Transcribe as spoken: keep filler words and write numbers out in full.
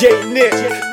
J Nick.